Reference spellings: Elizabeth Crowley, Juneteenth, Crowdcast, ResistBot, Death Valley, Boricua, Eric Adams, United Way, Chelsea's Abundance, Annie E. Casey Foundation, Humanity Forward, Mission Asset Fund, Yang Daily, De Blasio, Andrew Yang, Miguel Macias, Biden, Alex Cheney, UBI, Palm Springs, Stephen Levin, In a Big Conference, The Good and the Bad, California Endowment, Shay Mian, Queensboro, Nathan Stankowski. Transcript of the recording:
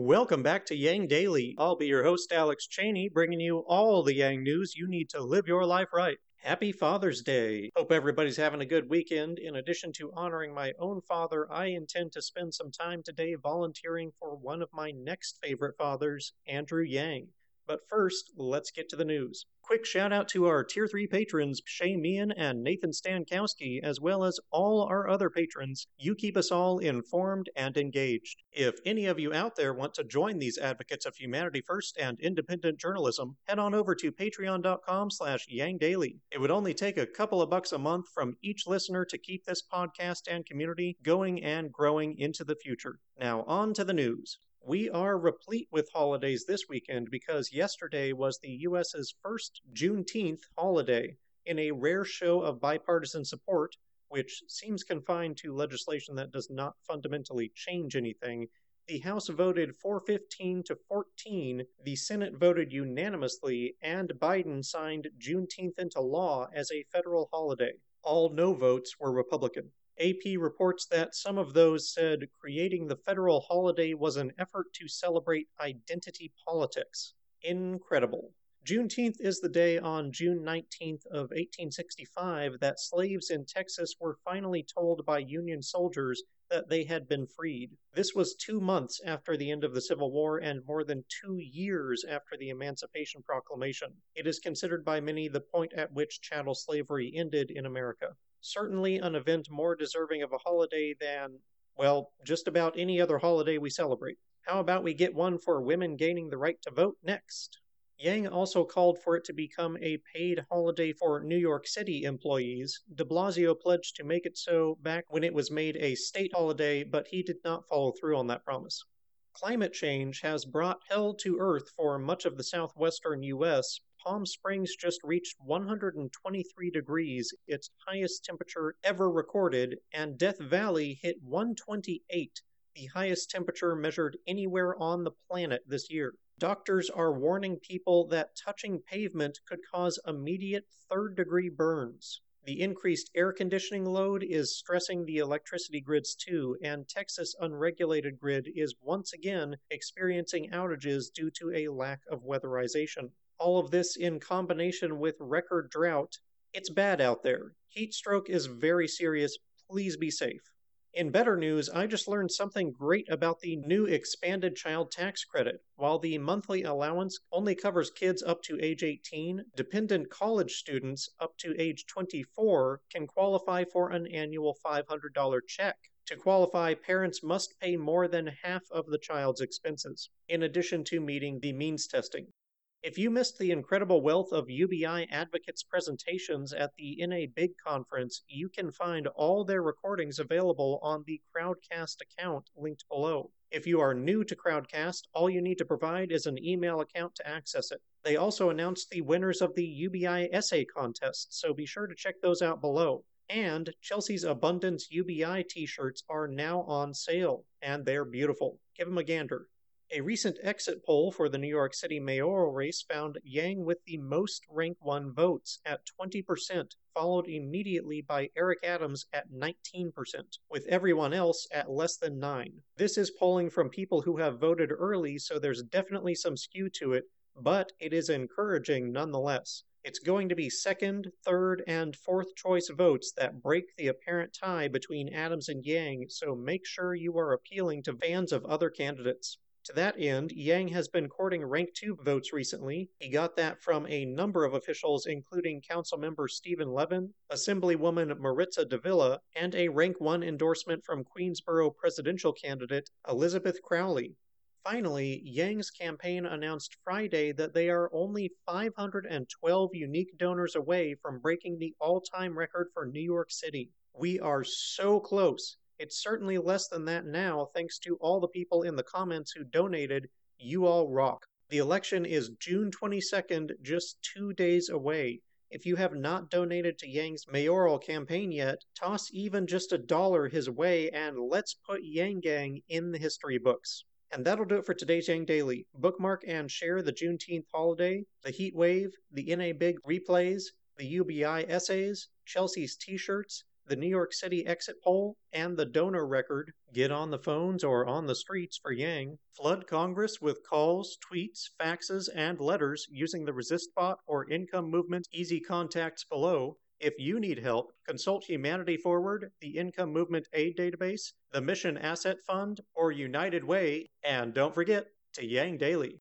Welcome back to Yang Daily. I'll be your host, Alex Cheney, bringing you all the Yang news you need to live your life right. Happy Father's Day. Hope everybody's having a good weekend. In addition to honoring my own father, I intend to spend some time today volunteering for one of my next favorite fathers, Andrew Yang. But first, let's get to the news. Quick shout out to our Tier 3 patrons, Shay Mian and Nathan Stankowski, as well as all our other patrons. You keep us all informed and engaged. If any of you out there want to join these advocates of humanity first and independent journalism, head on over to patreon.com/Yang Daily. It would only take a couple of bucks a month from each listener to keep this podcast and community going and growing into the future. Now on to the news. We are replete with holidays this weekend because yesterday was the U.S.'s first Juneteenth holiday in a rare show of bipartisan support, which seems confined to legislation that does not fundamentally change anything. The House voted 415 to 14, the Senate voted unanimously, and Biden signed Juneteenth into law as a federal holiday. All no votes were Republican. AP reports that some of those said creating the federal holiday was an effort to celebrate identity politics. Incredible. Juneteenth is the day on June 19th of 1865 that slaves in Texas were finally told by Union soldiers that they had been freed. This was 2 months after the end of the Civil War and more than 2 years after the Emancipation Proclamation. It is considered by many the point at which chattel slavery ended in America. Certainly an event more deserving of a holiday than, well, just about any other holiday we celebrate. How about we get one for women gaining the right to vote next? Yang also called for it to become a paid holiday for New York City employees. De Blasio pledged to make it so back when it was made a state holiday, but he did not follow through on that promise. Climate change has brought hell to earth for much of the southwestern U.S. Palm Springs just reached 123 degrees, its highest temperature ever recorded, and Death Valley hit 128, the highest temperature measured anywhere on the planet this year. Doctors are warning people that touching pavement could cause immediate third-degree burns. The increased air conditioning load is stressing the electricity grids too, and Texas' unregulated grid is once again experiencing outages due to a lack of weatherization. All of this in combination with record drought. It's bad out there. Heat stroke is very serious. Please be safe. In better news, I just learned something great about the new expanded child tax credit. While the monthly allowance only covers kids up to age 18, dependent college students up to age 24 can qualify for an annual $500 check. To qualify, parents must pay more than half of the child's expenses, in addition to meeting the means testing. If you missed the incredible wealth of UBI advocates' presentations at the In a Big Conference, you can find all their recordings available on the Crowdcast account linked below. If you are new to Crowdcast, all you need to provide is an email account to access it. They also announced the winners of the UBI essay contest, so be sure to check those out below. And Chelsea's Abundance UBI t-shirts are now on sale, and they're beautiful. Give them a gander. A recent exit poll for the New York City mayoral race found Yang with the most rank 1 votes at 20%, followed immediately by Eric Adams at 19%, with everyone else at less than 9%. This is polling from people who have voted early, so there's definitely some skew to it, but it is encouraging nonetheless. It's going to be second, third, and fourth choice votes that break the apparent tie between Adams and Yang, so make sure you are appealing to fans of other candidates. To that end, Yang has been courting Rank 2 votes recently. He got that from a number of officials, including Councilmember Stephen Levin, Assemblywoman Maritza Davila, and a Rank 1 endorsement from Queensboro presidential candidate Elizabeth Crowley. Finally, Yang's campaign announced Friday that they are only 512 unique donors away from breaking the all-time record for New York City. We are so close. It's certainly less than that now, thanks to all the people in the comments who donated. You all rock. The election is June 22nd, just 2 days away. If you have not donated to Yang's mayoral campaign yet, toss even just $1 his way and let's put Yang Gang in the history books. And that'll do it for today's Yang Daily. Bookmark and share the Juneteenth holiday, the heat wave, the NA Big replays, the UBI essays, Chelsea's t-shirts, the New York City exit poll, and the donor record, get on the phones or on the streets for Yang. Flood Congress with calls, tweets, faxes, and letters using the ResistBot or Income Movement's easy contacts below. If you need help, consult Humanity Forward, the Income Movement Aid Database, the Mission Asset Fund, or United Way, and don't forget to Yang Daily.